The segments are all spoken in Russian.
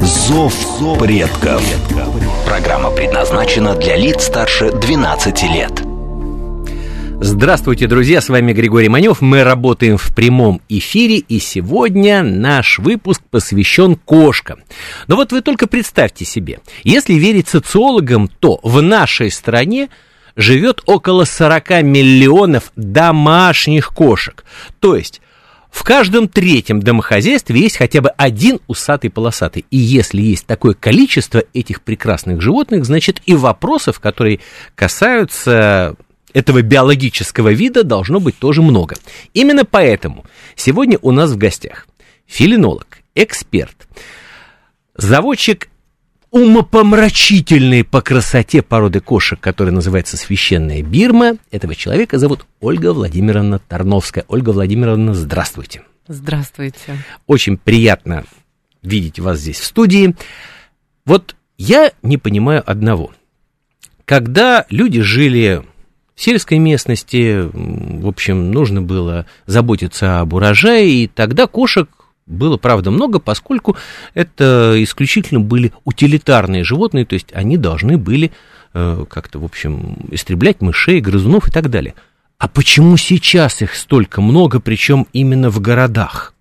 «Зов предков». Программа предназначена для лиц старше 12 лет. Здравствуйте, друзья, с вами Григорий Манёв. Мы работаем в прямом эфире, и сегодня наш выпуск посвящен кошкам. Но вот вы только представьте себе, если верить социологам, то в нашей стране живет около 40 миллионов домашних кошек. То есть в каждом третьем домохозяйстве есть хотя бы один усатый-полосатый. И если есть такое количество этих прекрасных животных, значит и вопросов, которые касаются этого биологического вида, должно быть тоже много. Именно поэтому сегодня у нас в гостях фелинолог, эксперт, заводчик умопомрачительной по красоте породы кошек, которая называется «Священная Бирма». Этого человека зовут Ольга Владимировна Тарновская. Ольга Владимировна, здравствуйте. Здравствуйте. Очень приятно видеть вас здесь в студии. Вот я не понимаю одного. Когда люди жили в сельской местности, в общем, нужно было заботиться об урожае, и тогда кошек было, правда, много, поскольку это исключительно были утилитарные животные, то есть они должны были как-то, в общем, истреблять мышей, грызунов и так далее. А почему сейчас их столько много, причем именно в городах?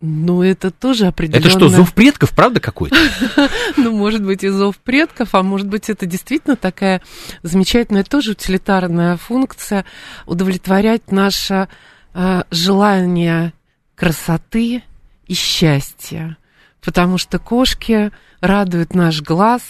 Ну, это тоже определенно. Это что, зов предков, правда, какой-то? Ну, может быть, и зов предков, а может быть, это действительно такая замечательная тоже утилитарная функция — удовлетворять наше желание красоты и счастья, потому что кошки радуют наш глаз,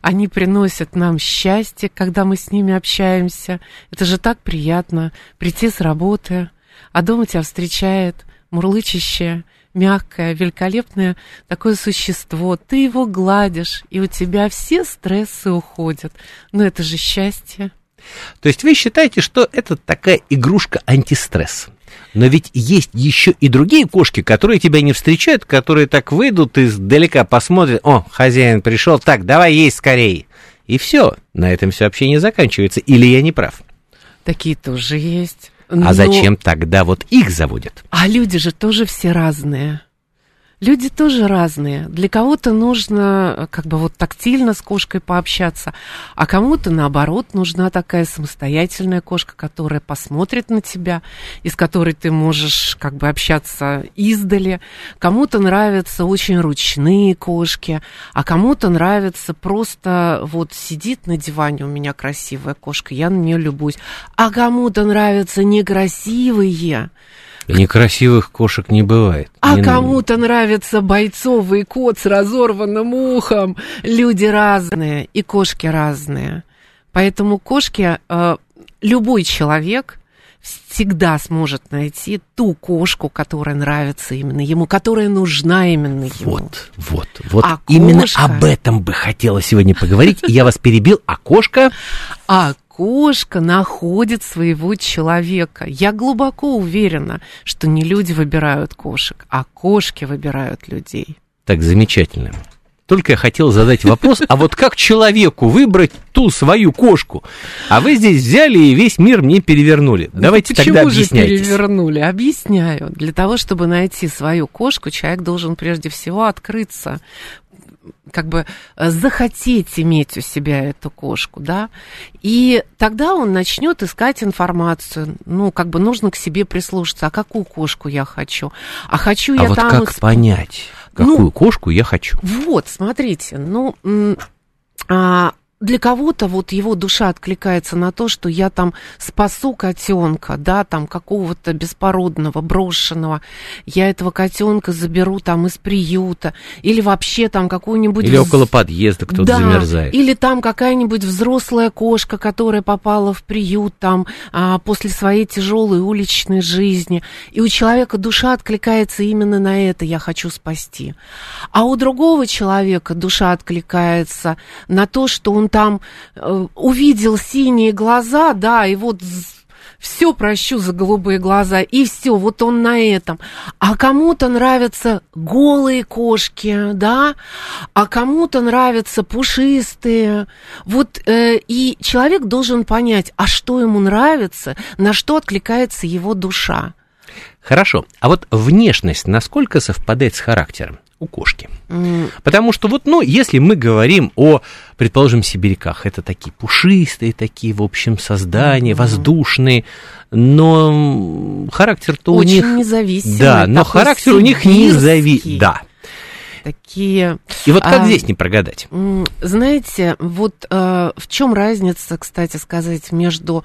они приносят нам счастье, когда мы с ними общаемся. Это же так приятно — прийти с работы, а дома тебя встречает мурлычащее, мягкое, великолепное такое существо. Ты его гладишь, и у тебя все стрессы уходят. Но это же счастье. То есть вы считаете, что это такая игрушка антистресс? Но ведь есть еще и другие кошки, которые тебя не встречают, которые так выйдут издалека, посмотрят: о, хозяин пришел, так, давай есть скорее. И все, на этом все общение заканчивается. Или я не прав? Такие тоже есть. Но зачем тогда вот их заводят? А люди же тоже все разные. Люди тоже разные. Для кого-то нужно как бы вот тактильно с кошкой пообщаться, а кому-то, наоборот, нужна такая самостоятельная кошка, которая посмотрит на тебя, и с которой ты можешь как бы общаться издали. Кому-то нравятся очень ручные кошки, а кому-то нравится просто вот сидит на диване, у меня красивая кошка, я на нее любуюсь. А кому-то нравятся некрасивые. Некрасивых кошек не бывает. А кому-то нравится бойцовый кот с разорванным ухом. Люди разные, и кошки разные. Поэтому кошки, любой человек всегда сможет найти ту кошку, которая нравится именно ему, которая нужна именно ему. Вот. А именно кошка... об этом бы хотела сегодня поговорить. Я вас перебил. А кошка... Кошка находит своего человека. Я глубоко уверена, что не люди выбирают кошек, а кошки выбирают людей. Так, замечательно. Только я хотел задать вопрос, а вот как человеку выбрать ту свою кошку? А вы здесь взяли и весь мир мне перевернули. Давайте тогда объясняйтесь. Почему же перевернули? Объясняю. Для того, чтобы найти свою кошку, человек должен прежде всего открыться, как бы захотеть иметь у себя эту кошку, да, и тогда он начнет искать информацию, ну, как бы нужно к себе прислушаться, а какую кошку я хочу, я там... А вот как понять, какую кошку я хочу? Вот, смотрите, для кого-то вот его душа откликается на то, что я там спасу котенка, да, там какого-то беспородного, брошенного, я этого котенка заберу там из приюта, или вообще там какую-нибудь... Или около подъезда кто-то замерзает. Или там какая-нибудь взрослая кошка, которая попала в приют там после своей тяжелой уличной жизни. И у человека душа откликается именно на это «я хочу спасти». А у другого человека душа откликается на то, что он там увидел синие глаза, да, и вот все прощу за голубые глаза, и все, вот он на этом. А кому-то нравятся голые кошки, да, а кому-то нравятся пушистые. Вот и человек должен понять, а что ему нравится, на что откликается его душа. Хорошо, а вот внешность насколько совпадает с характером у кошки? Потому что вот, ну, если мы говорим о, предположим, сибиряках, это такие пушистые, такие, в общем, создания, воздушные, но характер-то очень у них... Очень независимый. Да, но характер сибирский. У них независимый. Да. Такие... И вот как здесь не прогадать? Знаете, вот в чем разница, кстати сказать, между...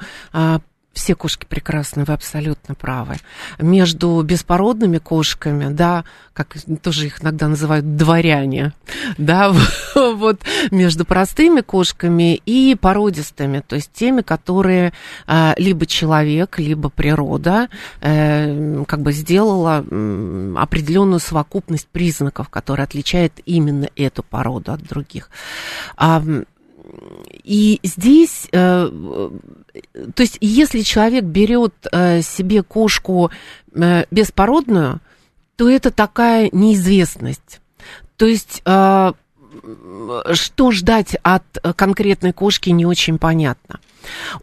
Все кошки прекрасны, вы абсолютно правы. Между беспородными кошками, да, как тоже их иногда называют дворяне, да, вот между простыми кошками и породистыми, то есть теми, которые либо человек, либо природа как бы сделала определенную совокупность признаков, которые отличают именно эту породу от других. И здесь, то есть, если человек берет себе кошку беспородную, то это такая неизвестность. То есть, что ждать от конкретной кошки, не очень понятно.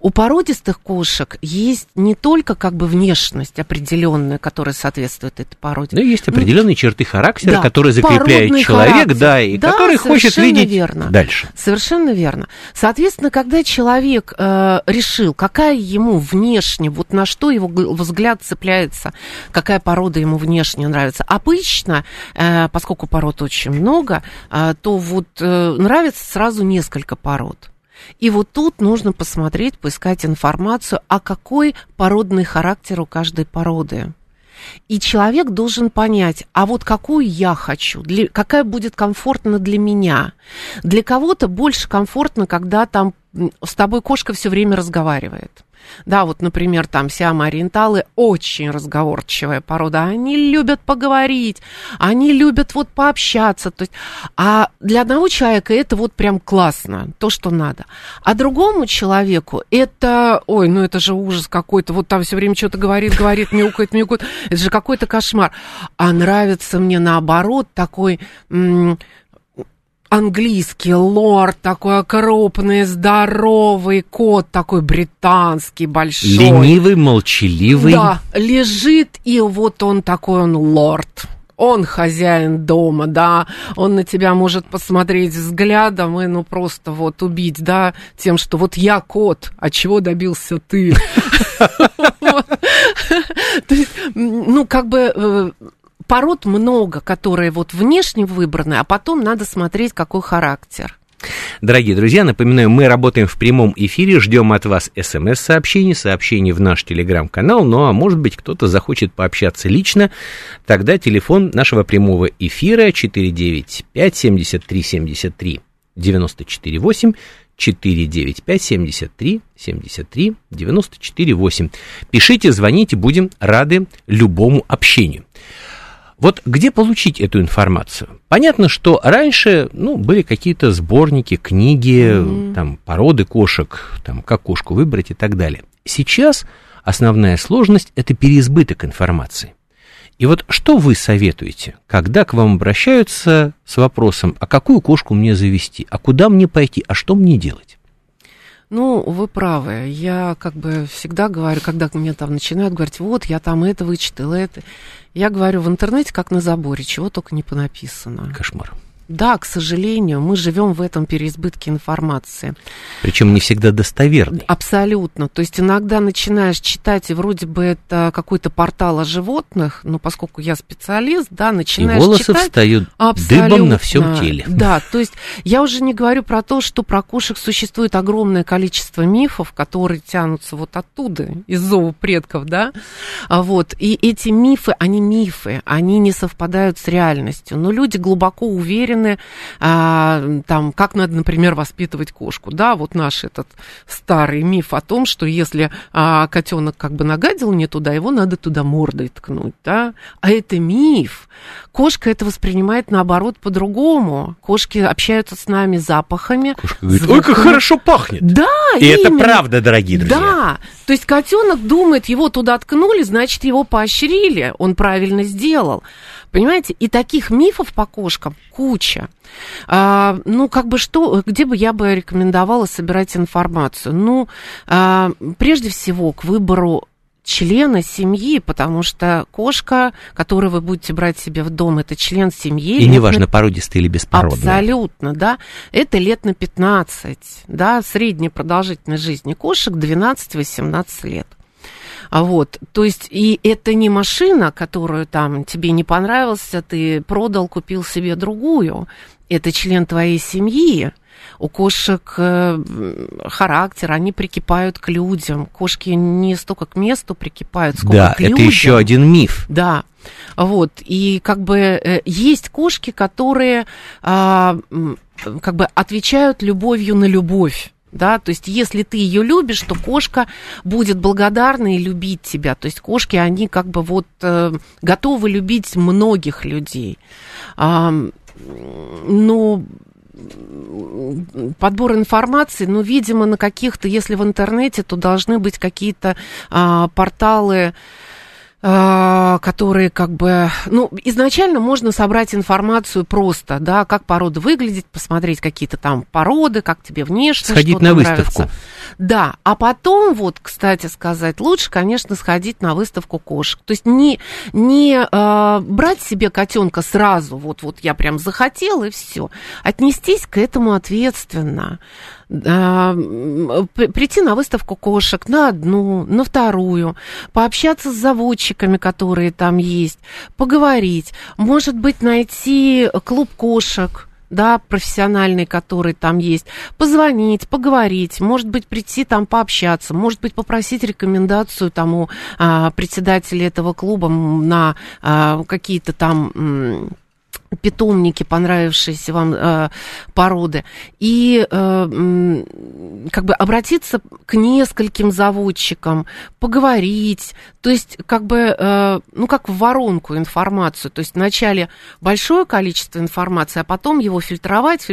У породистых кошек есть не только как бы внешность определенная, которая соответствует этой породе. Но есть определенные черты характера, да, которые закрепляет человек, характер, да, и да, который хочет видеть дальше. Совершенно верно. Соответственно, когда человек решил, какая ему внешне, вот на что его взгляд цепляется, какая порода ему внешне нравится. Обычно, поскольку пород очень много, то вот нравится сразу несколько пород. И вот тут нужно посмотреть, поискать информацию, а какой породный характер у каждой породы. И человек должен понять, а вот какую я хочу, какая будет комфортна для меня. Для кого-то больше комфортно, когда там с тобой кошка все время разговаривает. Да, вот, например, там сиамо-ориенталы очень разговорчивая порода. Они любят поговорить, они любят вот пообщаться. То есть, а для одного человека это вот прям классно, то, что надо. А другому человеку это, ой, ну это же ужас какой-то, вот там все время что-то говорит, мяукает, это же какой-то кошмар. А нравится мне наоборот такой... английский лорд, такой окропный, здоровый кот, такой британский, большой. Ленивый, молчаливый. Да, лежит, и вот он такой, он лорд. Он хозяин дома, да, он на тебя может посмотреть взглядом и, ну, просто вот убить, да, тем, что вот я кот, а чего добился ты? То есть, ну, как бы... Пород много, которые вот внешне выбраны, а потом надо смотреть, какой характер. Дорогие друзья, напоминаю, мы работаем в прямом эфире, ждем от вас смс-сообщений, сообщений в наш телеграм-канал, ну а может быть кто-то захочет пообщаться лично, тогда телефон нашего прямого эфира 495-73-73-94-8, 495-73-73-94-8. Пишите, звоните, будем рады любому общению. Вот где получить эту информацию? Понятно, что раньше, ну, были какие-то сборники, книги, там, породы кошек, там, как кошку выбрать и так далее. Сейчас основная сложность – это переизбыток информации. И вот что вы советуете, когда к вам обращаются с вопросом, а какую кошку мне завести, а куда мне пойти, а что мне делать? Ну, вы правы. Я как бы всегда говорю, когда мне там начинают говорить, вот, я там это вычитала, это. Я говорю, в интернете, как на заборе, чего только не понаписано. Кошмар. Да, к сожалению, мы живем в этом переизбытке информации. Причем не всегда достоверной. Абсолютно. То есть иногда начинаешь читать, и вроде бы это какой-то портал о животных, но поскольку я специалист, да, начинаешь читать... И волосы встают дыбом на всем теле. Да, то есть я уже не говорю про то, что про кошек существует огромное количество мифов, которые тянутся вот оттуда, из зова предков, да. Вот. И эти мифы, они не совпадают с реальностью. Но люди глубоко уверены, там, как надо, например, воспитывать кошку. Да, вот наш этот старый миф о том, что если котенок как бы нагадил не туда, его надо туда мордой ткнуть. Да? А это миф. Кошка это воспринимает, наоборот, по-другому. Кошки общаются с нами запахами. Кошка говорит, ой, как хорошо пахнет. Да, и это правда, дорогие друзья. Да, то есть котенок думает, его туда ткнули, значит, его поощрили, он правильно сделал. Понимаете, и таких мифов по кошкам куча. Ну, как бы что, где бы я бы рекомендовала собирать информацию? Ну, прежде всего, к выбору члена семьи, потому что кошка, которую вы будете брать себе в дом, это член семьи. И неважно, породистый или беспородный. Абсолютно, да. Это лет на 15, да, средняя продолжительность жизни кошек 12-18 лет. Вот, то есть, и это не машина, которую там тебе не понравился, ты продал, купил себе другую. Это член твоей семьи. У кошек характер, они прикипают к людям. Кошки не столько к месту прикипают, сколько к людям. Да, это еще один миф. Да. Вот, и как бы есть кошки, которые как бы отвечают любовью на любовь. Да, то есть, если ты ее любишь, то кошка будет благодарна и любить тебя. То есть, кошки, они как бы вот готовы любить многих людей. Но подбор информации, ну, видимо, на каких-то, если в интернете, то должны быть какие-то порталы, которые как бы... Ну, изначально можно собрать информацию просто, да, как порода выглядит, посмотреть какие-то там породы, как тебе внешне, сходить что-то нравится. Сходить на выставку. Да, а потом, вот, кстати сказать, лучше, конечно, сходить на выставку кошек. То есть не брать себе котенка сразу, вот я прям захотела и все. Отнестись к этому ответственно. Прийти на выставку кошек, на одну, на вторую, пообщаться с заводчиками, которые там есть, поговорить, может быть, найти клуб кошек, да, профессиональный, который там есть, позвонить, поговорить, может быть, прийти там пообщаться, может быть, попросить рекомендацию тому председателя этого клуба на какие-то там... питомники, понравившиеся вам породы, и как бы обратиться к нескольким заводчикам, поговорить, то есть как бы, ну, как в воронку информацию, то есть вначале большое количество информации, а потом его фильтровать,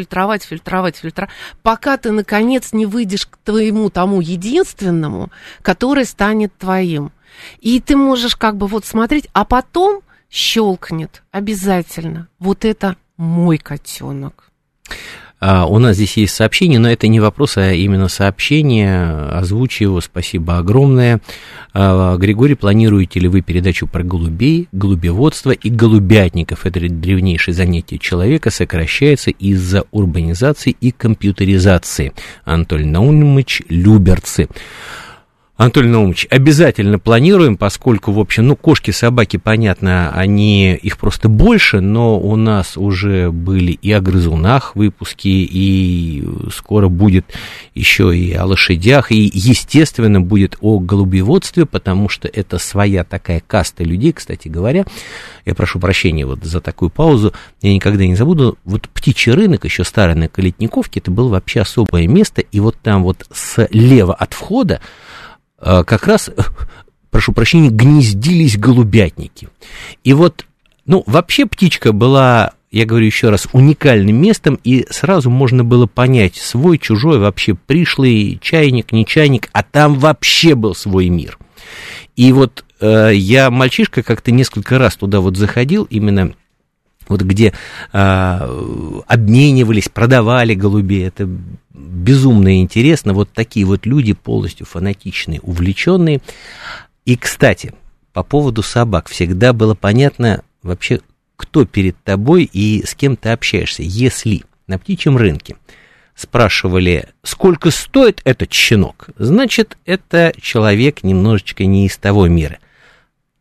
пока ты, наконец, не выйдешь к твоему тому единственному, который станет твоим. И ты можешь как бы вот смотреть, а потом щелкнет обязательно. Вот это мой котенок. У нас здесь есть сообщение, но это не вопрос, а именно сообщение. Озвучу его, спасибо огромное. Григорий, планируете ли вы передачу про голубей, голубеводство и голубятников? Это древнейшее занятие человека, сокращается из-за урбанизации и компьютеризации. Анатолий Наумович, Люберцы. Анатолий Наумович, обязательно планируем, поскольку, в общем, ну, кошки, собаки, понятно, они, их просто больше, но у нас уже были и о грызунах выпуски, и скоро будет еще и о лошадях, и, естественно, будет о голубеводстве, потому что это своя такая каста людей, кстати говоря, я прошу прощения вот за такую паузу, я никогда не забуду, вот птичий рынок, еще старый на Калитниковке, это было вообще особое место, и вот там вот слева от входа, как раз, прошу прощения, гнездились голубятники. И вот, ну, вообще птичка была, я говорю еще раз, уникальным местом, и сразу можно было понять, свой, чужой, вообще пришлый, чайник, не чайник, а там вообще был свой мир. И вот я, мальчишка, как-то несколько раз туда вот заходил, именно... Вот где обменивались, продавали голубей, это безумно интересно. Вот такие вот люди полностью фанатичные, увлеченные. И, кстати, по поводу собак всегда было понятно вообще, кто перед тобой и с кем ты общаешься. Если на птичьем рынке спрашивали, сколько стоит этот щенок, значит, это человек немножечко не из того мира.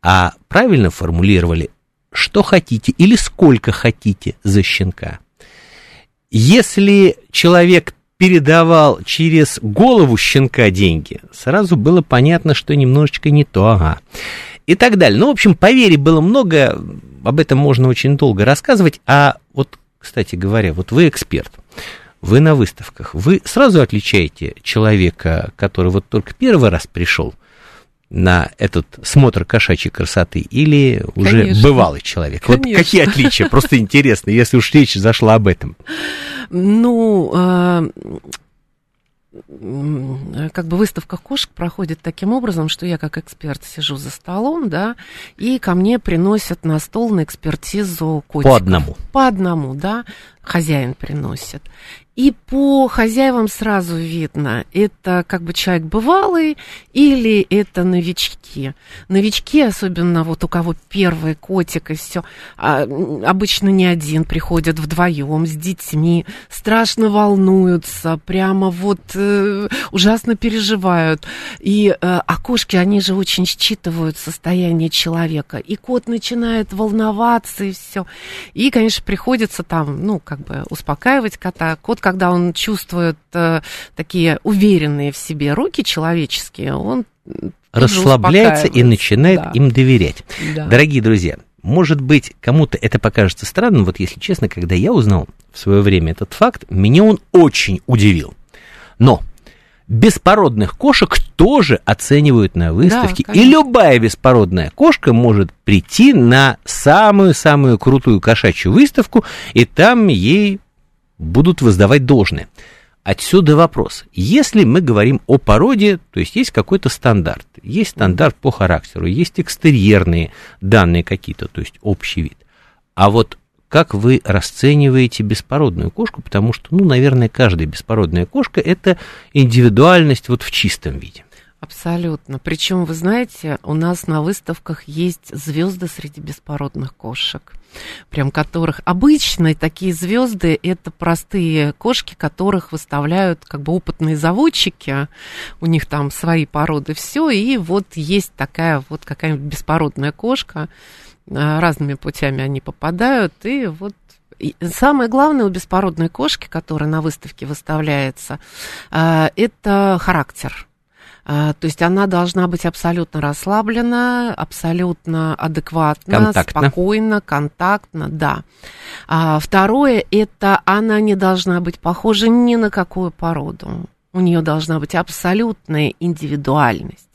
А правильно формулировали, что хотите или сколько хотите за щенка. Если человек передавал через голову щенка деньги, сразу было понятно, что немножечко не то, и так далее. Ну, в общем, поверий было много, об этом можно очень долго рассказывать. А вот, кстати говоря, вот вы эксперт, вы на выставках, вы сразу отличаете человека, который вот только первый раз пришел на этот смотр кошачьей красоты, или уже бывалый человек? Конечно. Вот какие отличия? Просто интересно, если уж речь зашла об этом. Ну, как бы выставка кошек проходит таким образом, что я как эксперт сижу за столом, да, и ко мне приносят на стол на экспертизу котиков. По одному? По одному, да, хозяин приносит. И по хозяевам сразу видно, это как бы человек бывалый или это новички. Новички, особенно вот у кого первый котик и все, обычно не один, приходят вдвоем с детьми, страшно волнуются, прямо вот ужасно переживают. И кошки, они же очень считывают состояние человека. И кот начинает волноваться и все. И, конечно, приходится там, ну, как бы успокаивать кота. Кот, когда он чувствует такие уверенные в себе руки человеческие, он расслабляется и начинает им доверять. Да. Дорогие друзья, может быть, кому-то это покажется странным. Вот если честно, когда я узнал в свое время этот факт, меня он очень удивил. Но беспородных кошек тоже оценивают на выставке. Да, и любая беспородная кошка может прийти на самую-самую крутую кошачью выставку, и там ей будут воздавать должное. Отсюда вопрос. Если мы говорим о породе, то есть какой-то стандарт. Есть стандарт по характеру, есть экстерьерные данные какие-то, то есть общий вид. А вот как вы расцениваете беспородную кошку? Потому что, ну, наверное, каждая беспородная кошка – это индивидуальность вот в чистом виде. Абсолютно. Причем, вы знаете, у нас на выставках есть звезды среди беспородных кошек, прям которых обычно такие звезды это простые кошки, которых выставляют как бы опытные заводчики, у них там свои породы, все, и вот есть такая вот какая-нибудь беспородная кошка, разными путями они попадают, и вот. И самое главное у беспородной кошки, которая на выставке выставляется, это характер. То есть она должна быть абсолютно расслаблена, абсолютно адекватна, спокойна, контактна, да. Второе, это она не должна быть похожа ни на какую породу. У нее должна быть абсолютная индивидуальность.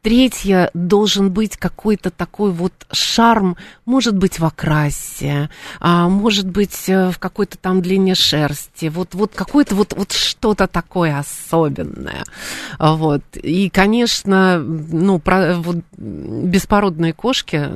Третье, должен быть какой-то такой вот шарм, может быть, в окрасе, может быть, в какой-то там длине шерсти, вот какое-то вот что-то такое особенное. Вот. И, конечно, ну, беспородные кошки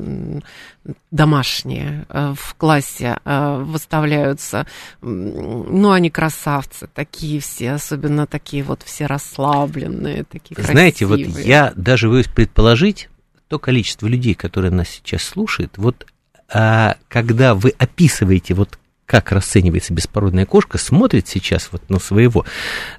домашние в классе выставляются, ну, они красавцы, такие все, особенно такие вот все расслабленные, такие красивые. Знаете, вот я даже предположить то количество людей, которые нас сейчас слушают, вот когда вы описываете, вот как расценивается беспородная кошка, смотрит сейчас вот на своего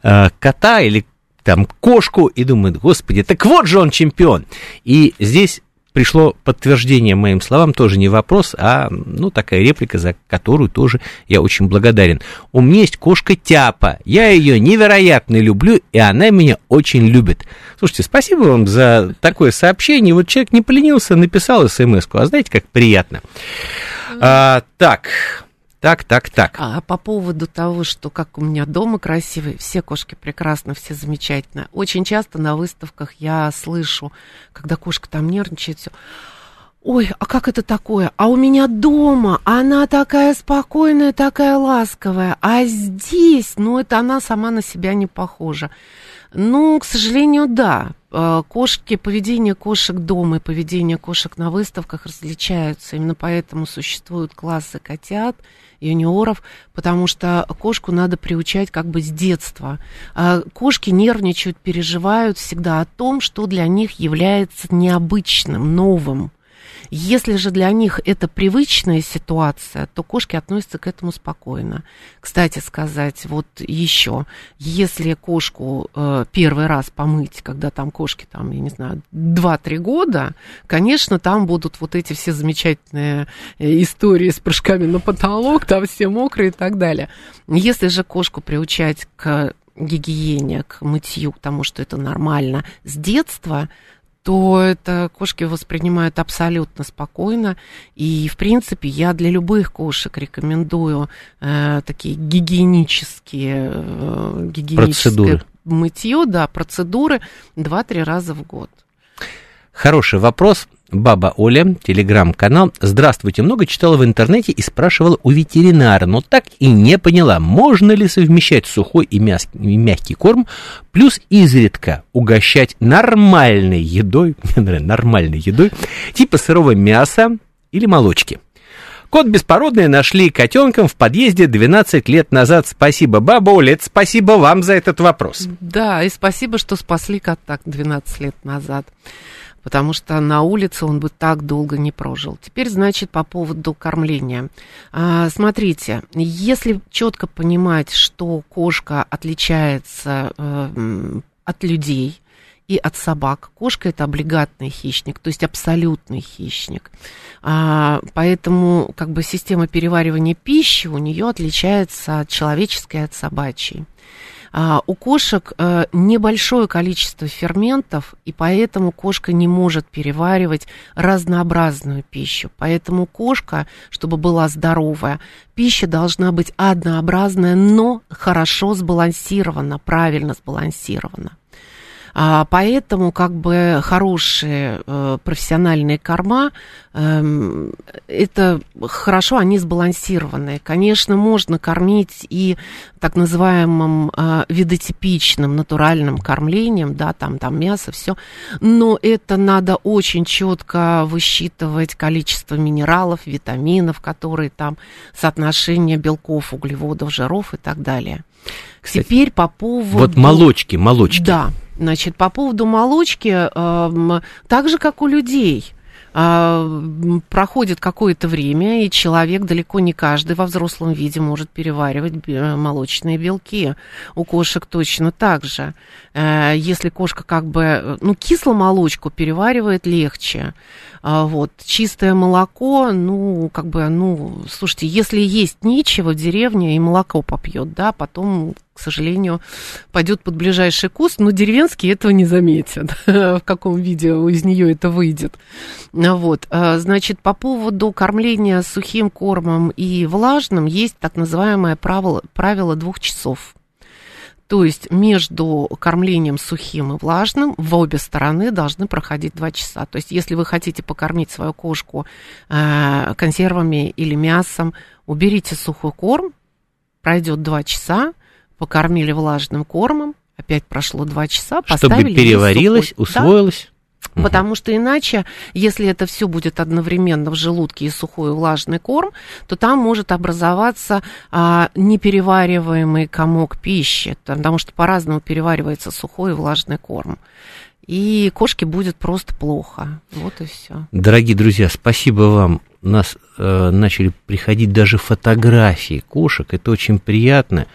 кота или там кошку и думает, господи, так вот же он чемпион. И здесь пришло подтверждение моим словам, тоже не вопрос, ну, такая реплика, за которую тоже я очень благодарен. У меня есть кошка Тяпа, я ее невероятно люблю, и она меня очень любит. Слушайте, спасибо вам за такое сообщение. Вот человек не поленился, написал смс-ку, знаете, как приятно. Так. А по поводу того, что как у меня дома красивые, все кошки прекрасны, все замечательно. Очень часто на выставках я слышу, когда кошка там нервничает, все. Ой, а как это такое? А у меня дома она такая спокойная, такая ласковая. А здесь, ну, это она сама на себя не похожа. Ну, к сожалению, да. Кошки, поведение кошек дома и поведение кошек на выставках различаются. Именно поэтому существуют классы котят, юниоров, потому что кошку надо приучать как бы с детства. Кошки нервничают, переживают всегда о том, что для них является необычным, новым. Если же для них это привычная ситуация, то кошки относятся к этому спокойно. Кстати сказать, вот еще, если кошку первый раз помыть, когда там кошки, там, я не знаю, 2-3 года, конечно, там будут вот эти все замечательные истории с прыжками на потолок, там все мокрые и так далее. Если же кошку приучать к гигиене, к мытью, к тому, что это нормально с детства, то это кошки воспринимают абсолютно спокойно. И, в принципе, я для любых кошек рекомендую такие гигиенические процедуры. Мытье, да, процедуры 2-3 раза в год. Хороший вопрос. Баба Оля, телеграм-канал. Здравствуйте. Много читала в интернете и спрашивала у ветеринара, но так и не поняла, можно ли совмещать сухой и мягкий корм, плюс изредка угощать нормальной едой, типа сырого мяса или молочки. Кот беспородный нашли котенком в подъезде 12 лет назад. Спасибо, баба Оля, это спасибо вам за этот вопрос. Да, и спасибо, что спасли кота 12 лет назад, потому что на улице он бы так долго не прожил. Теперь, значит, по поводу кормления. Смотрите, если четко понимать, что кошка отличается от людей и от собак. Кошка – это облигатный хищник, то есть абсолютный хищник. Поэтому как бы система переваривания пищи у нее отличается от человеческой и от собачьей. У кошек небольшое количество ферментов, и поэтому кошка не может переваривать разнообразную пищу. Поэтому кошка, чтобы была здоровая, пища должна быть однообразная, но хорошо сбалансирована, правильно сбалансирована. Поэтому как бы хорошие профессиональные корма, это хорошо, они сбалансированные. Конечно, можно кормить и так называемым видотипичным натуральным кормлением, да, там мясо, все. Но это надо очень четко высчитывать количество минералов, витаминов, которые там, соотношение белков, углеводов, жиров и так далее. Кстати, теперь по поводу... Вот молочки. Да. Значит, по поводу молочки, так же, как у людей, проходит какое-то время, и человек далеко не каждый во взрослом виде может переваривать молочные белки. У кошек точно так же. Если кошка как бы, кисломолочку переваривает легче. Вот, чистое молоко, слушайте, если есть нечего в деревне, и молоко попьет, да, потом... к сожалению, пойдет под ближайший куст, но деревенские этого не заметят, в каком виде из нее это выйдет. Вот. Значит, по поводу кормления сухим кормом и влажным есть так называемое правило 2 часов. То есть между кормлением сухим и влажным в обе стороны должны проходить 2 часа. То есть если вы хотите покормить свою кошку консервами или мясом, уберите сухой корм, пройдет 2 часа, покормили влажным кормом, опять прошло 2 часа, поставили... Чтобы переварилось, усвоилось. Да? Угу. Потому что иначе, если это все будет одновременно в желудке и сухой, и влажный корм, то там может образоваться неперевариваемый комок пищи, потому что по-разному переваривается сухой и влажный корм. И кошке будет просто плохо. Вот и все. Дорогие друзья, спасибо вам. У нас начали приходить даже фотографии кошек. Это очень приятно.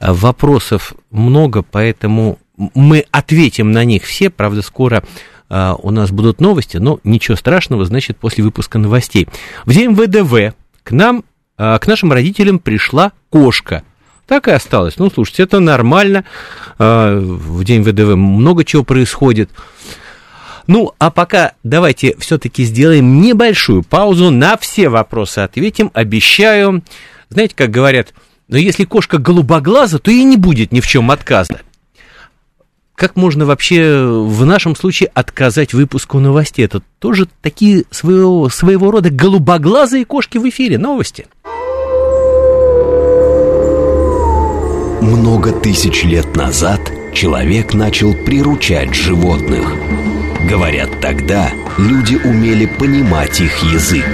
Вопросов много, поэтому мы ответим на них все. Правда, скоро у нас будут новости, но ничего страшного, значит, после выпуска новостей. В день ВДВ к нашим родителям пришла кошка. Так и осталось. Ну, слушайте, это нормально. В день ВДВ много чего происходит. Ну, а пока давайте все-таки сделаем небольшую паузу, на все вопросы ответим, обещаю. Знаете, как говорят, но если кошка голубоглаза, то и не будет ни в чем отказа. Как можно вообще в нашем случае отказать выпуску новостей? Это тоже такие своего рода голубоглазые кошки в эфире. Новости. Много тысяч лет назад человек начал приручать животных. Говорят, тогда люди умели понимать их язык.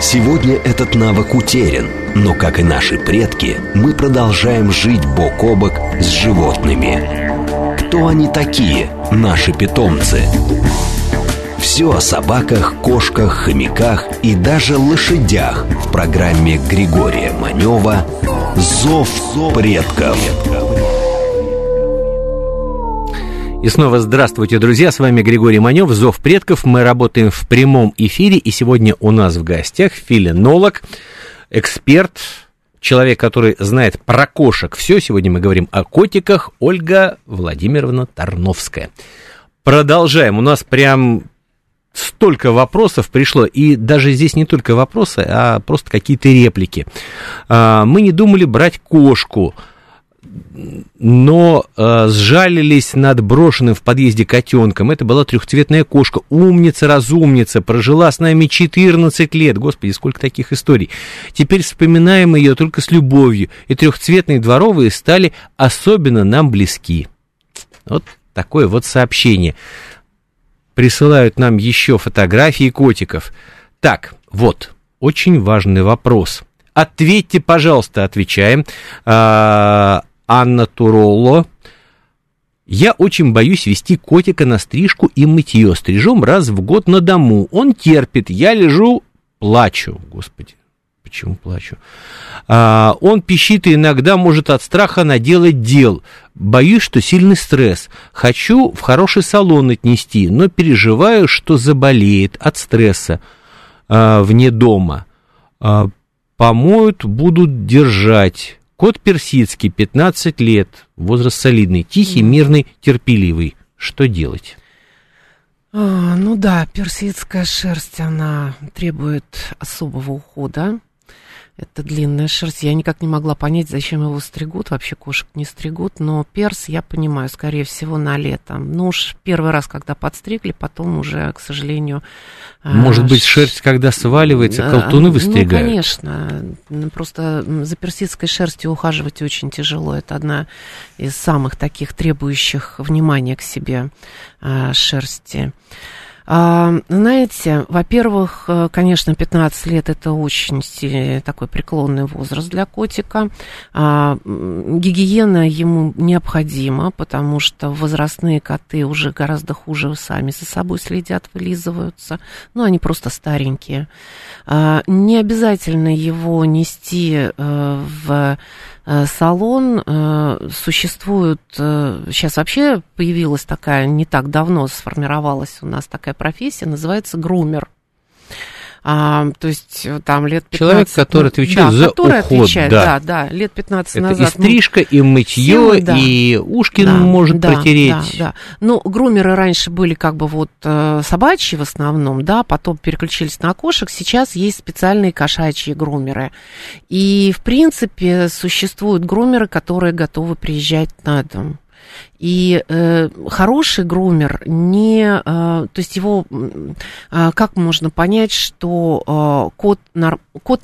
Сегодня этот навык утерян, но, как и наши предки, мы продолжаем жить бок о бок с животными. Кто они такие, наши питомцы? Все о собаках, кошках, хомяках и даже лошадях в программе Григория Манёва «Зов предков». И снова здравствуйте, друзья, с вами Григорий Манёв, «Зов предков». Мы работаем в прямом эфире, и сегодня у нас в гостях фелинолог, эксперт, человек, который знает про кошек все. Сегодня мы говорим о котиках, Ольга Владимировна Тарновская. Продолжаем. У нас прям столько вопросов пришло, и даже здесь не только вопросы, а просто какие-то реплики. Мы не думали брать кошку, но сжалились над брошенным в подъезде котенком. Это была трехцветная кошка, умница-разумница, прожила с нами 14 лет. Господи, сколько таких историй. Теперь вспоминаем ее только с любовью, и трехцветные дворовые стали особенно нам близки. Вот такое вот сообщение. Присылают нам еще фотографии котиков. Так, вот, очень важный вопрос. Ответьте, пожалуйста, отвечаем. Анна Туроло. Я очень боюсь вести котика на стрижку и мытье. Стрижем раз в год на дому. Он терпит. Я лежу, плачу. Господи, почему плачу? Он пищит и иногда может от страха наделать дел. Боюсь, что сильный стресс. Хочу в хороший салон отнести, но переживаю, что заболеет от стресса вне дома. Помоют, будут держать. Кот персидский, 15 лет, возраст солидный, тихий, мирный, терпеливый. Что делать? Ну да, персидская шерсть, она требует особого ухода. Это длинная шерсть. Я никак не могла понять, зачем его стригут. Вообще кошек не стригут. Но перс, я понимаю, скорее всего, на лето. Ну уж первый раз, когда подстригли, потом уже, к сожалению... Может быть, шерсть, когда сваливается, колтуны выстригают? Ну, конечно. Просто за персидской шерстью ухаживать очень тяжело. Это одна из самых таких требующих внимания к себе шерсти. Знаете, во-первых, конечно, 15 лет – это очень такой преклонный возраст для котика. Гигиена ему необходима, потому что возрастные коты уже гораздо хуже сами за собой следят, вылизываются. Ну, они просто старенькие. Не обязательно его нести в салон. Существует, сейчас вообще появилась такая, не так давно сформировалась у нас такая профессия, называется грумер. То есть там лет 15... Человек, который отвечает за уход. Отвечает, да, лет 15 это назад. И стрижка, и мытье, силы, да. И ушки может протереть. Да. Ну, грумеры раньше были как бы вот собачьи в основном, да, потом переключились на кошек. Сейчас есть специальные кошачьи грумеры. И, в принципе, существуют грумеры, которые готовы приезжать на дом. И хороший грумер не... то есть его... как можно понять, что кот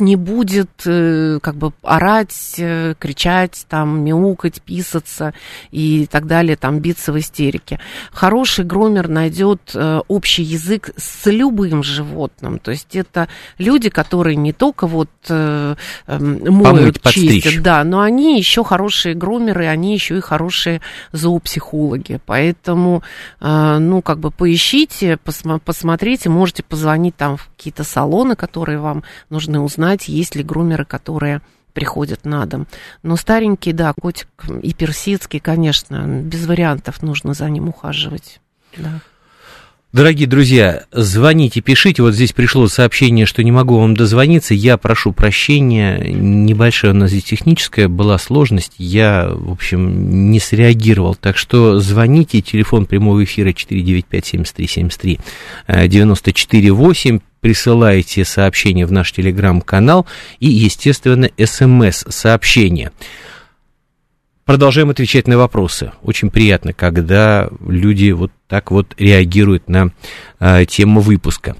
не будет как бы орать, кричать, там, мяукать, писаться и так далее, там, биться в истерике. Хороший грумер найдет общий язык с любым животным. То есть это люди, которые не только вот моют, чистят, да, но они еще хорошие грумеры, они еще и хорошие зоопсихологи. Поэтому, ну, как бы поищите, посмотрите, можете позвонить там в какие-то салоны, которые вам нужны, узнать, есть ли грумеры, которые приходят на дом. Но старенький, да, котик и персидский, конечно, без вариантов, нужно за ним ухаживать. Да. Дорогие друзья, звоните, пишите. Вот здесь пришло сообщение, что не могу вам дозвониться. Я прошу прощения. Небольшая у нас здесь техническая была сложность. Я, в общем, не среагировал. Так что звоните. Телефон прямого эфира 495-7373 94-8. Присылайте сообщение в наш телеграм-канал и, естественно, смс-сообщение. Продолжаем отвечать на вопросы. Очень приятно, когда люди вот так вот реагируют на тему выпуска.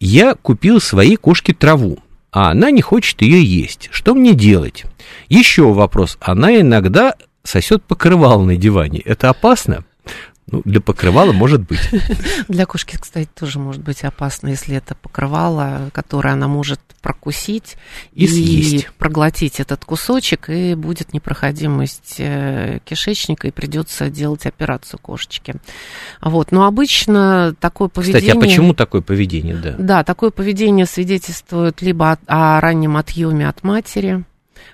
Я купил своей кошке траву, а она не хочет ее есть. Что мне делать? Еще вопрос. Она иногда сосет покрывало на диване. Это опасно? Ну, для покрывала может быть. Для кошки, кстати, тоже может быть опасно, если это покрывало, которое она может прокусить и съесть, проглотить этот кусочек, и будет непроходимость кишечника, и придется делать операцию кошечки. Вот. Но обычно такое поведение... Кстати, а почему такое поведение? Да, да, такое поведение свидетельствует либо о раннем отъеме от матери,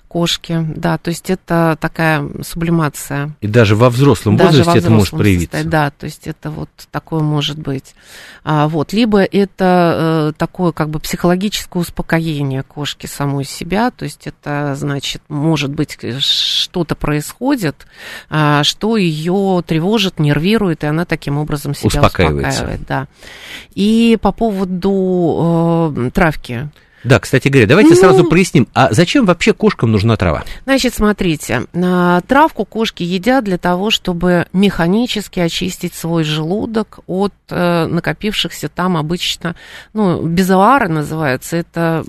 кошки, да, то есть это такая сублимация. И даже во взрослом возрасте это может проявиться. Да, то есть это вот такое может быть. Вот, либо это такое как бы психологическое успокоение кошки самой себя, то есть это, значит, может быть, что-то происходит, что ее тревожит, нервирует, и она таким образом себя успокаивает. Да. И по поводу травки. Да, кстати говоря, давайте сразу проясним, а зачем вообще кошкам нужна трава? Значит, смотрите, травку кошки едят для того, чтобы механически очистить свой желудок от накопившихся там обычно, ну, безоары называется, это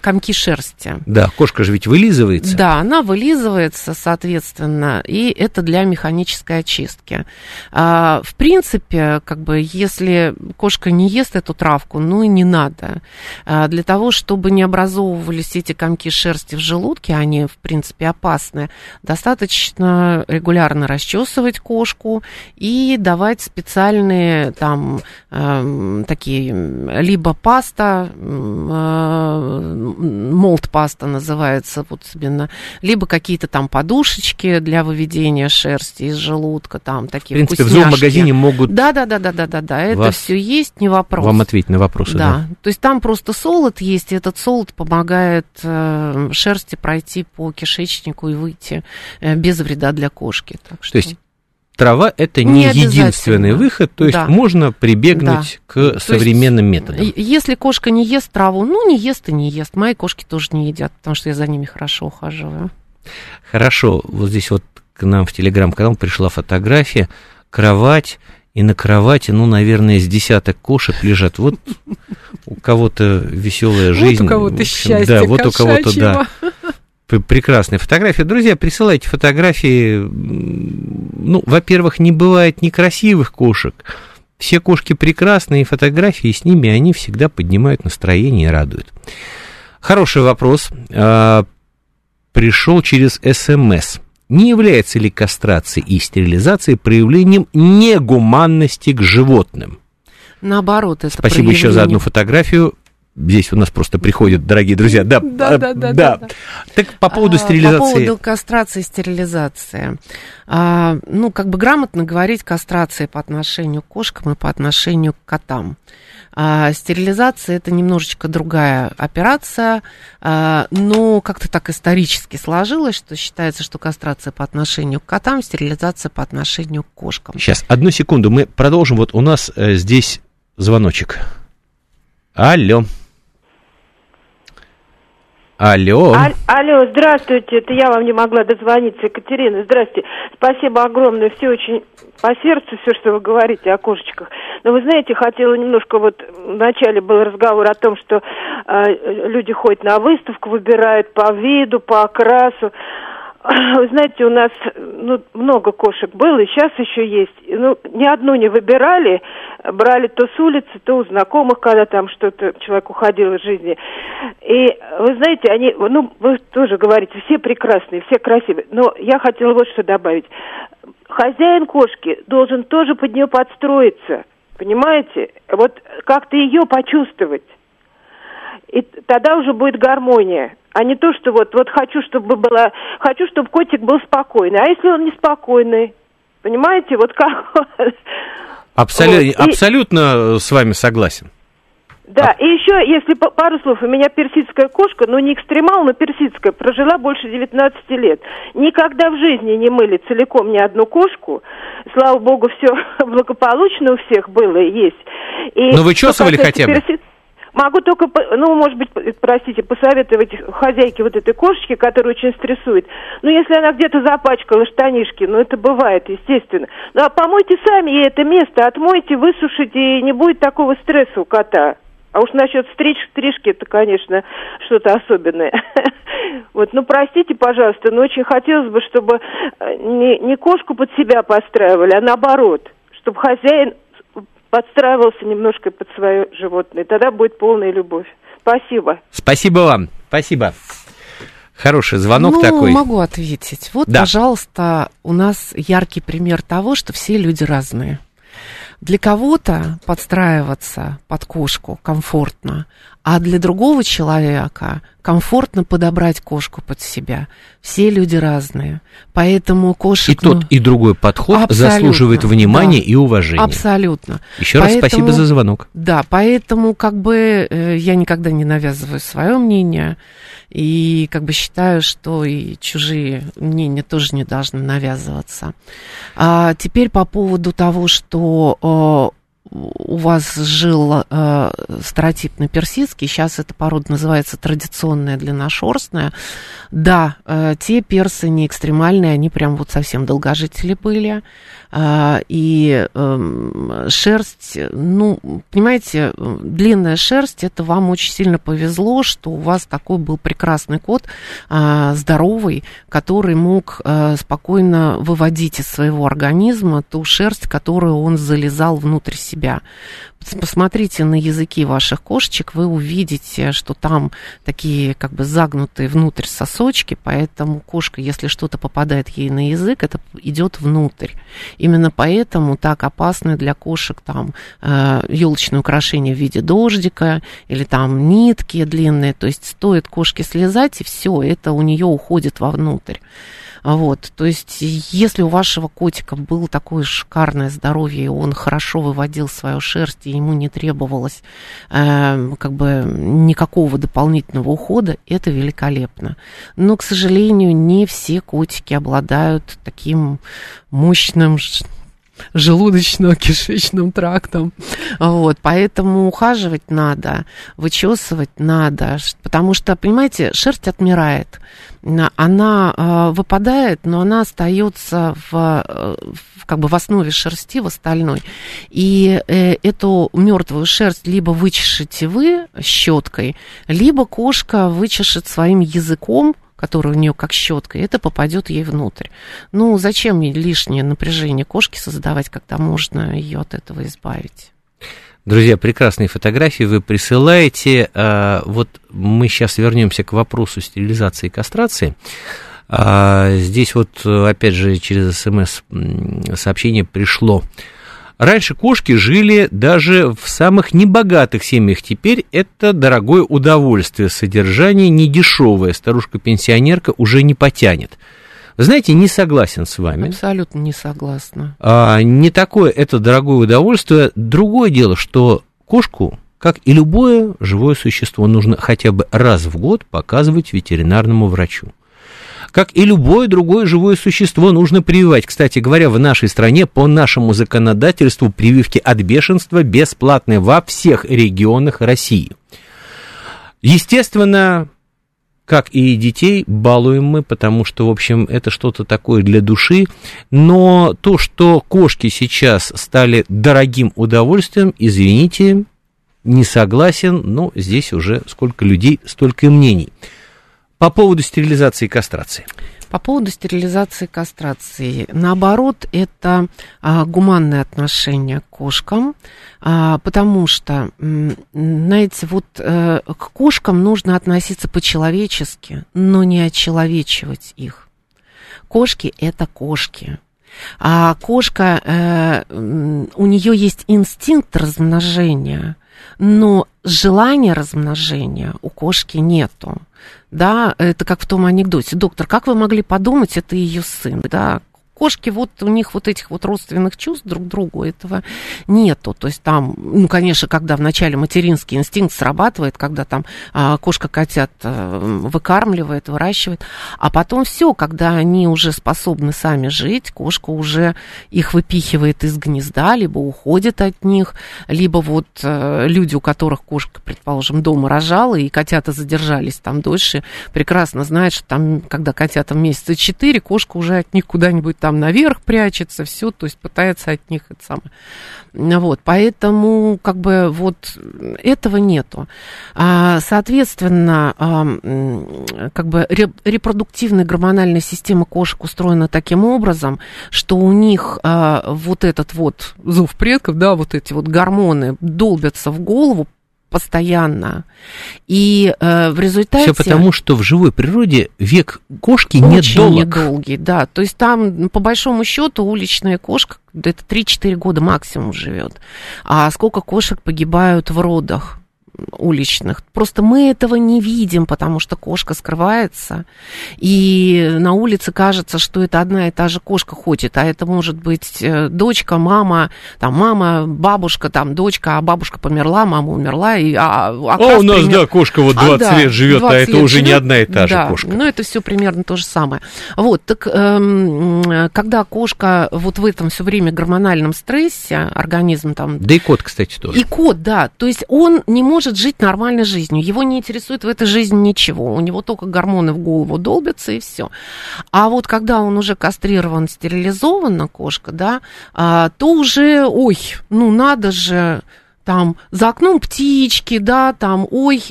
комки шерсти. Да, кошка же ведь вылизывается. Да, она вылизывается, соответственно, и это для механической очистки. В принципе, как бы, если кошка не ест эту травку, ну и не надо. Для того, чтобы не образовывались эти комки шерсти в желудке, они, в принципе, опасны, достаточно регулярно расчесывать кошку и давать специальные там такие, либо паста, молт-паста называется, вот именно, либо какие-то там подушечки для выведения шерсти из желудка, там такие вкусняшки. В принципе, в зоомагазине могут... Да, это все есть, не вопрос. Вам ответить на вопросы, да. То есть там просто солод есть, и этот солод помогает шерсти пройти по кишечнику и выйти без вреда для кошки. Так что... То есть трава – это не единственный выход, то есть можно прибегнуть к современным методам. Если кошка не ест траву, ну, не ест и не ест. Мои кошки тоже не едят, потому что я за ними хорошо ухаживаю. Хорошо. Вот здесь вот к нам в телеграм-канал пришла фотография, кровать, и на кровати, ну, наверное, с десяток кошек лежат. Вот у кого-то веселая жизнь. Вот у кого-то счастье, да, вот у кого-то, да. Прекрасная фотография. Друзья, присылайте фотографии. Ну, во-первых, не бывает некрасивых кошек. Все кошки прекрасные, и фотографии с ними, они всегда поднимают настроение и радуют. Хороший вопрос. Пришел через СМС. Не является ли кастрация и стерилизация проявлением негуманности к животным? Наоборот, это спасибо проявление. Еще за одну фотографию. Здесь у нас просто приходят, дорогие друзья. Да. Так по поводу стерилизации. По поводу кастрации и стерилизации. Ну, как бы грамотно говорить кастрация по отношению к кошкам и по отношению к котам. Стерилизация – это немножечко другая операция, но как-то так исторически сложилось, что считается, что кастрация по отношению к котам, стерилизация по отношению к кошкам. Сейчас, одну секунду, мы продолжим. Вот у нас здесь звоночек. Алло. Алло, здравствуйте, это я вам не могла дозвониться, Екатерина, здравствуйте. Спасибо огромное, все очень по сердцу, все, что вы говорите о кошечках. Но вы знаете, хотела немножко, вот в начале был разговор о том, что люди ходят на выставку, выбирают по виду, по окрасу. Вы знаете, у нас много кошек было, и сейчас еще есть. Ну, ни одну не выбирали, брали то с улицы, то у знакомых, когда там что-то, человек уходил из жизни. И, вы знаете, они, ну, вы тоже говорите, все прекрасные, все красивые. Но я хотела вот что добавить. Хозяин кошки должен тоже под нее подстроиться, понимаете? Вот как-то ее почувствовать. И тогда уже будет гармония. А не то, что вот хочу, чтобы котик был спокойный. А если он неспокойный? Понимаете, вот как... Абсолютно с вами согласен. Да, и еще, если пару слов, у меня персидская кошка, ну не экстремал, но персидская, прожила больше 19 лет. Никогда в жизни не мыли целиком ни одну кошку. Слава богу, все благополучно у всех было и есть. И но вычесывали хотя бы? Могу только, может быть, простите, посоветовать хозяйке вот этой кошечки, которая очень стрессует. Но если она где-то запачкала штанишки, это бывает, естественно. Ну, а помойте сами ей это место, отмойте, высушите, и не будет такого стресса у кота. А уж насчет стрижки, это, конечно, что-то особенное. Простите, пожалуйста, но очень хотелось бы, чтобы не кошку под себя подстраивали, а наоборот. чтобы хозяин подстраивался немножко под свое животное. Тогда будет полная любовь. Спасибо. Спасибо вам. Спасибо. Хороший звонок такой. Ну, могу ответить. Вот, да, пожалуйста, у нас яркий пример того, что все люди разные. Для кого-то подстраиваться под кошку комфортно, а для другого человека комфортно подобрать кошку под себя. Все люди разные, поэтому кошек... И тот, и другой подход заслуживает внимания, да, и уважения. Абсолютно. Еще раз спасибо за звонок. Да, поэтому как бы я никогда не навязываю свое мнение, и как бы считаю, что и чужие мнения тоже не должны навязываться. А теперь по поводу того, что... у вас жил старотипный персидский, сейчас эта порода называется традиционная длинношерстная. Да, те персы не экстремальные, они прям вот совсем долгожители были. И шерсть, ну, понимаете, длинная шерсть, это вам очень сильно повезло, что у вас такой был прекрасный кот, здоровый, который мог спокойно выводить из своего организма ту шерсть, которую он залезал внутрь себя. Посмотрите на языки ваших кошечек, вы увидите, что там такие как бы загнутые внутрь сосочки, поэтому кошка, если что-то попадает ей на язык, это идет внутрь. Именно поэтому так опасны для кошек там елочные украшения в виде дождика или там нитки длинные, то есть стоит кошке слезать, и все, это у нее уходит вовнутрь. Вот, то есть, если у вашего котика было такое шикарное здоровье, и он хорошо выводил свою шерсть, и ему не требовалось как бы никакого дополнительного ухода, это великолепно. Но, к сожалению, не все котики обладают таким мощным желудочно-кишечным трактом. Вот, поэтому ухаживать надо, вычесывать надо, потому что, понимаете, шерсть отмирает. Она выпадает, но она остается как бы в основе шерсти, в остальной. И эту мертвую шерсть либо вычешете вы щеткой, либо кошка вычешет своим языком, который у нее как щетка, и это попадет ей внутрь. Ну, зачем ей лишнее напряжение кошки создавать, когда можно ее от этого избавить? Друзья, прекрасные фотографии вы присылаете. Вот мы сейчас вернемся к вопросу стерилизации и кастрации. Здесь вот, опять же, через СМС-сообщение пришло. Раньше кошки жили даже в самых небогатых семьях. Теперь это дорогое удовольствие. Содержание недешевое. Старушка-пенсионерка уже не потянет. Знаете, не согласен с вами. Абсолютно не согласна. Не такое это дорогое удовольствие. Другое дело, что кошку, как и любое живое существо, нужно хотя бы раз в год показывать ветеринарному врачу. Как и любое другое живое существо, нужно прививать. Кстати говоря, в нашей стране по нашему законодательству прививки от бешенства бесплатны во всех регионах России. Естественно, как и детей, балуем мы, потому что, в общем, это что-то такое для души. Но то, что кошки сейчас стали дорогим удовольствием, извините, не согласен, но здесь уже сколько людей, столько и мнений. По поводу стерилизации и кастрации. По поводу стерилизации и кастрации. Наоборот, это гуманное отношение к кошкам, потому что, знаете, вот к кошкам нужно относиться по-человечески, но не очеловечивать их. Кошки – это кошки. А кошка, у нее есть инстинкт размножения, но желания размножения у кошки нету. Да, это как в том анекдоте. Доктор, как вы могли подумать, это ее сын, да? Кошки, вот у них вот этих вот родственных чувств друг к другу этого нету. То есть там, ну, конечно, когда вначале материнский инстинкт срабатывает, когда там кошка котят выкармливает, выращивает, а потом все, когда они уже способны сами жить, кошка уже их выпихивает из гнезда, либо уходит от них, либо вот люди, у которых кошка, предположим, дома рожала, и котята задержались там дольше, прекрасно знают, что там, когда котятам месяца 4, кошка уже от них куда-нибудь там наверх прячется, все, то есть пытается от них это самое. Вот, поэтому как бы вот этого нету. Соответственно, как бы репродуктивная гормональная система кошек устроена таким образом, что у них вот этот вот зов предков, да, вот эти вот гормоны долбятся в голову постоянно, и в результате... Все потому, что в живой природе век кошки недолгий, да, то есть там, по большому счету, уличная кошка это 3-4 года максимум живет, а сколько кошек погибают в родах уличных. Просто мы этого не видим, потому что кошка скрывается, и на улице кажется, что это одна и та же кошка ходит, а это может быть дочка, мама, там, мама, бабушка, там, дочка, а бабушка померла, мама умерла. И, а у нас, пример... да, кошка вот 20 лет живет, а это уже живёт, не одна и та же да, кошка. Ну, это все примерно то же самое. Вот, так, когда кошка вот в этом все время гормональном стрессе, организм там... Да и кот, кстати, тоже. И кот, да, то есть он не может жить нормальной жизнью. Его не интересует в этой жизни ничего. У него только гормоны в голову долбятся, и все. А вот когда он уже кастрирован, стерилизована кошка, да, то уже, ой, ну надо же, там, за окном птички, да, там, ой,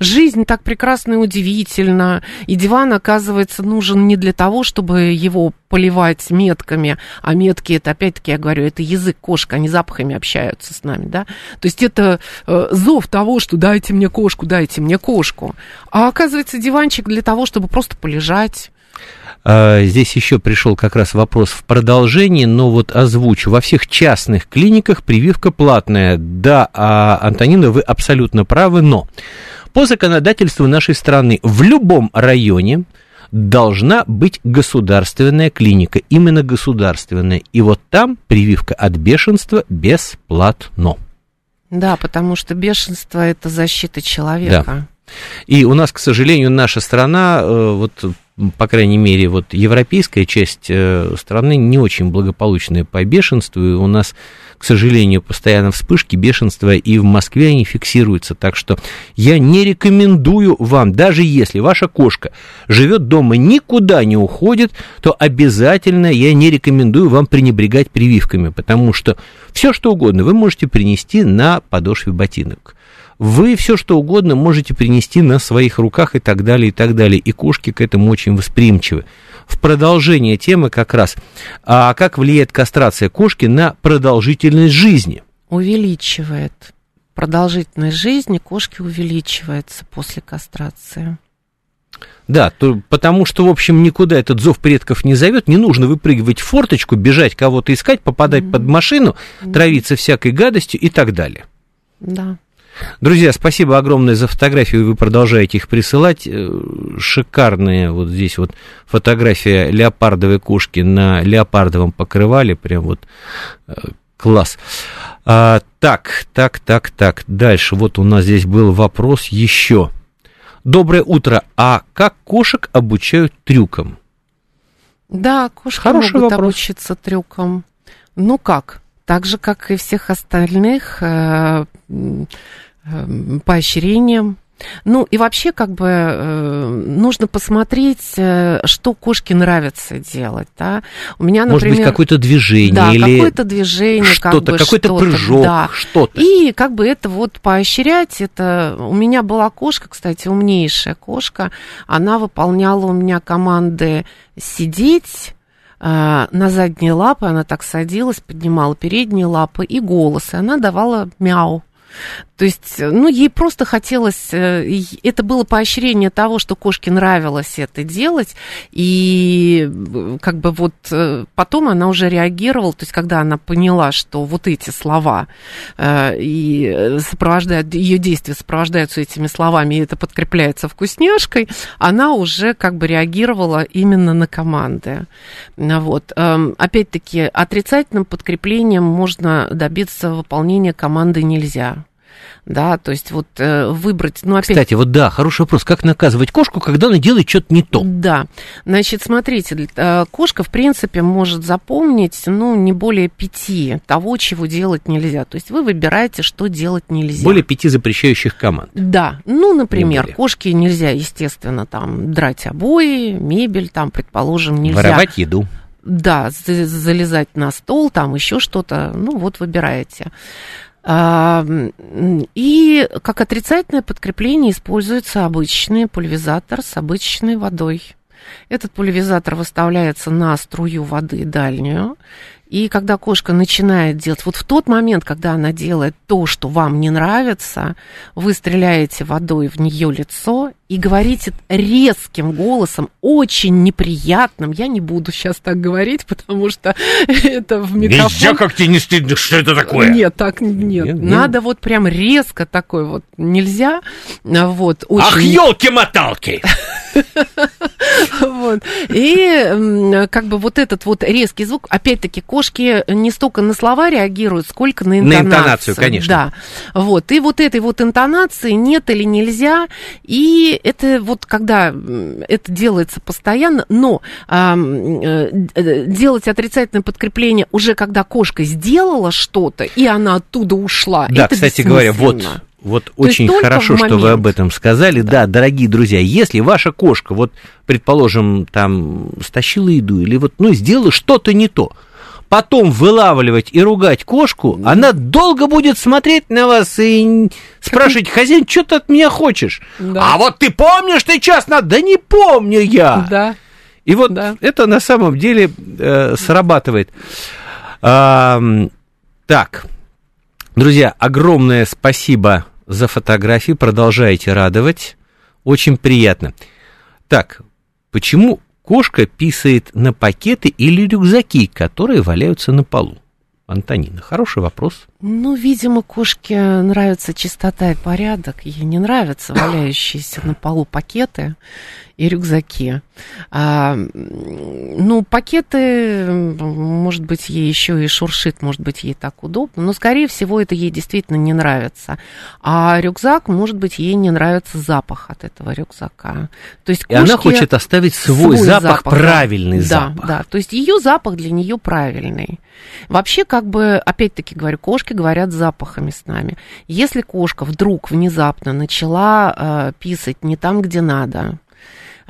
жизнь так прекрасна и удивительна, и диван, оказывается, нужен не для того, чтобы его поливать метками, а метки, это, опять-таки, я говорю, это язык кошек, они запахами общаются с нами, да, то есть это зов того, что дайте мне кошку, а оказывается, диванчик для того, чтобы просто полежать. Здесь еще пришел как раз вопрос в продолжении, но вот озвучу. Во всех частных клиниках прививка платная. Да, Антонина, вы абсолютно правы, но по законодательству нашей страны в любом районе должна быть государственная клиника, именно государственная. И вот там прививка от бешенства бесплатно. Да, потому что бешенство – это защита человека. Да. И у нас, к сожалению, наша страна, вот, по крайней мере, вот европейская часть страны не очень благополучная по бешенству, и у нас, к сожалению, постоянно вспышки бешенства, и в Москве они фиксируются, так что я не рекомендую вам, даже если ваша кошка живет дома, никуда не уходит, то обязательно я не рекомендую вам пренебрегать прививками, потому что все что угодно вы можете принести на подошве ботинок. Вы все, что угодно можете принести на своих руках и так далее, и так далее. И кошки к этому очень восприимчивы. В продолжение темы как раз. А как влияет кастрация кошки на продолжительность жизни? Увеличивает. Продолжительность жизни кошки увеличивается после кастрации. Да, то, потому что, в общем, никуда этот зов предков не зовет, не нужно выпрыгивать в форточку, бежать кого-то искать, попадать под машину, травиться всякой гадостью и так далее. Да. Друзья, спасибо огромное за фотографию, вы продолжаете их присылать. Шикарная вот здесь вот фотография леопардовой кошки на леопардовом покрывале, прям вот класс. Так, дальше, вот у нас здесь был вопрос еще. Доброе утро, а как кошек обучают трюкам? Да, кошки Хороший могут вопрос. Обучиться трюкам. Ну как? Так же, как и всех остальных, поощрением. Ну и вообще, как бы, нужно посмотреть, что кошке нравится делать, да. У меня, например... Может быть, какое-то движение. Да, или какое-то движение. Что-то, как бы, какой-то что-то, прыжок, да. что-то. И, как бы, это вот поощрять, это... У меня была кошка, кстати, умнейшая кошка, она выполняла у меня команды сидеть... на задние лапы, она так садилась, поднимала передние лапы и голос, и она давала мяу. То есть, ну, ей просто хотелось, это было поощрение того, что кошке нравилось это делать, и как бы вот потом она уже реагировала, то есть, когда она поняла, что вот эти слова и сопровождают, ее действия сопровождаются этими словами, и это подкрепляется вкусняшкой, она уже как бы реагировала именно на команды. Вот. Опять-таки, отрицательным подкреплением можно добиться выполнения команды нельзя. Да, то есть вот выбрать... Ну, опять... Кстати, вот да, хороший вопрос. Как наказывать кошку, когда она делает что-то не то? Да, значит, смотрите, кошка, в принципе, может запомнить, ну, не более 5 того, чего делать нельзя. То есть вы выбираете, что делать нельзя. Более 5 запрещающих команд. Да, ну, например, кошке нельзя, естественно, там, драть обои, мебель, там, предположим, нельзя... Воровать еду. да, залезать на стол, там еще что-то, ну вот выбираете. И как отрицательное подкрепление используется обычный пульверизатор с обычной водой. Этот пульверизатор выставляется на струю воды дальнюю. И когда кошка начинает делать, вот в тот момент, когда она делает то, что вам не нравится, вы стреляете водой в нее лицо и говорите резким голосом, очень неприятным. Я не буду сейчас так говорить, потому что это в микрофон. Нельзя, как тебе не стыдно, что это такое? Нет, так нет. Надо вот прям резко такой вот нельзя. Вот, очень... Ах, ёлки-моталки! И как бы вот этот вот резкий звук, опять-таки, кошки не столько на слова реагируют, сколько на интонацию. На интонацию, конечно. Да. Вот. И вот этой вот интонации нет или нельзя. И это вот когда это делается постоянно, но делать отрицательное подкрепление уже когда кошка сделала что-то, и она оттуда ушла, да, это кстати говоря, вот очень хорошо, что вы об этом сказали. Да, дорогие друзья, если ваша кошка, вот, предположим, там, стащила еду или вот, ну, сделала что-то не то, потом вылавливать и ругать кошку, она долго будет смотреть на вас и спрашивать: хозяин, что ты от меня хочешь? Да. А вот ты помнишь, ты час надо? Да не помню я. Да. И вот это на самом деле срабатывает. Так. Друзья, огромное спасибо за фотографии, продолжайте радовать, очень приятно. Так, почему кошка писает на пакеты или рюкзаки, которые валяются на полу? Антонина, хороший вопрос. Ну, видимо, кошке нравится чистота и порядок, ей не нравятся валяющиеся на полу пакеты и рюкзаки. Ну, пакеты, может быть, ей еще и шуршит, может быть, ей так удобно, но, скорее всего, это ей действительно не нравится. А рюкзак, может быть, ей не нравится запах от этого рюкзака. То есть, кошке... И она хочет оставить свой запах, правильный запах. Да, то есть ее запах для нее правильный. Вообще, как бы, опять-таки говорю, кошки говорят запахами с нами. Если кошка вдруг внезапно начала писать не там, где надо...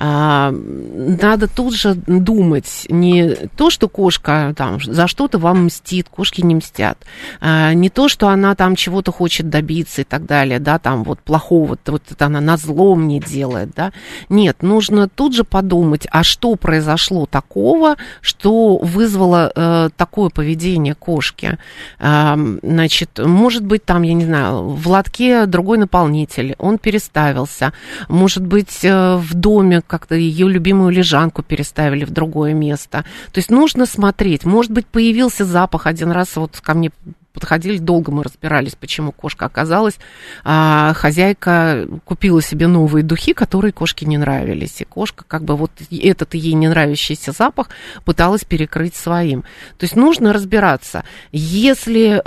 Надо тут же думать не то, что кошка там за что-то вам мстит, кошки не мстят, не то, что она там чего-то хочет добиться и так далее, да, там вот плохого, вот это она назло мне делает, да. Нет, нужно тут же подумать, а что произошло такого, что вызвало такое поведение кошки. Значит, может быть, там, я не знаю, в лотке другой наполнитель, он переставился, может быть, в доме как-то ее любимую лежанку переставили в другое место. То есть нужно смотреть. Может быть, появился запах. Один раз вот ко мне подходили, долго мы разбирались, почему кошка оказалась. Хозяйка купила себе новые духи, которые кошке не нравились. И кошка как бы вот этот ей не нравящийся запах пыталась перекрыть своим. То есть нужно разбираться. Если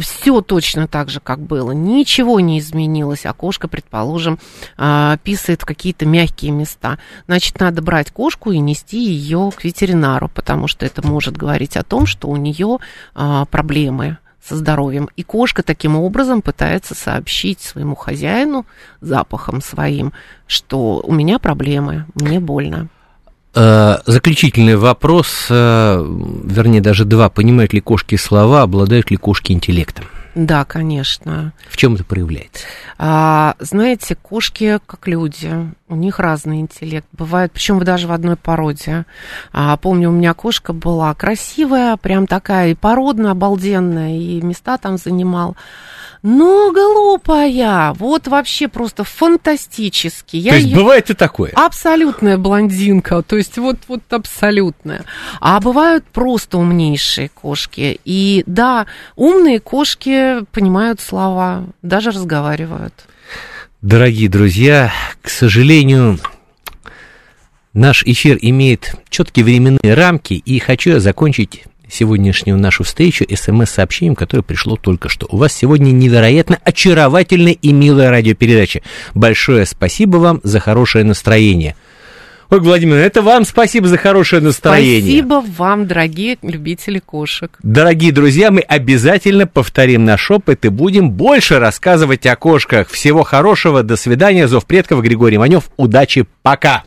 все точно так же, как было, ничего не изменилось, а кошка, предположим, писает в какие-то мягкие места, значит, надо брать кошку и нести ее к ветеринару, потому что это может говорить о том, что у нее проблемы со здоровьем. И кошка таким образом пытается сообщить своему хозяину запахом своим, что у меня проблемы, мне больно. Заключительный вопрос, вернее, даже два. Понимают ли кошки слова, обладают ли кошки интеллектом? Да, конечно. В чем это проявляется? Знаете, кошки как люди, у них разный интеллект. Бывает, причем даже в одной породе. Помню, у меня кошка была красивая, прям такая и породная, обалденная, и места там занимала. Но глупая, вот вообще просто фантастически. То есть бывает и такое? Абсолютная блондинка, то есть вот абсолютная. А бывают просто умнейшие кошки. И да, умные кошки понимают слова, даже разговаривают. Дорогие друзья, к сожалению, наш эфир имеет четкие временные рамки, и хочу я закончить сегодняшнюю нашу встречу СМС-сообщением, которое пришло только что. У вас сегодня невероятно очаровательная и милая радиопередача. Большое спасибо вам за хорошее настроение. Ольга Владимировна, это вам спасибо за хорошее настроение. Спасибо вам, дорогие любители кошек. Дорогие друзья, мы обязательно повторим наш опыт и будем больше рассказывать о кошках. Всего хорошего, до свидания. Зов предков, Григорий Манёв. Удачи, пока!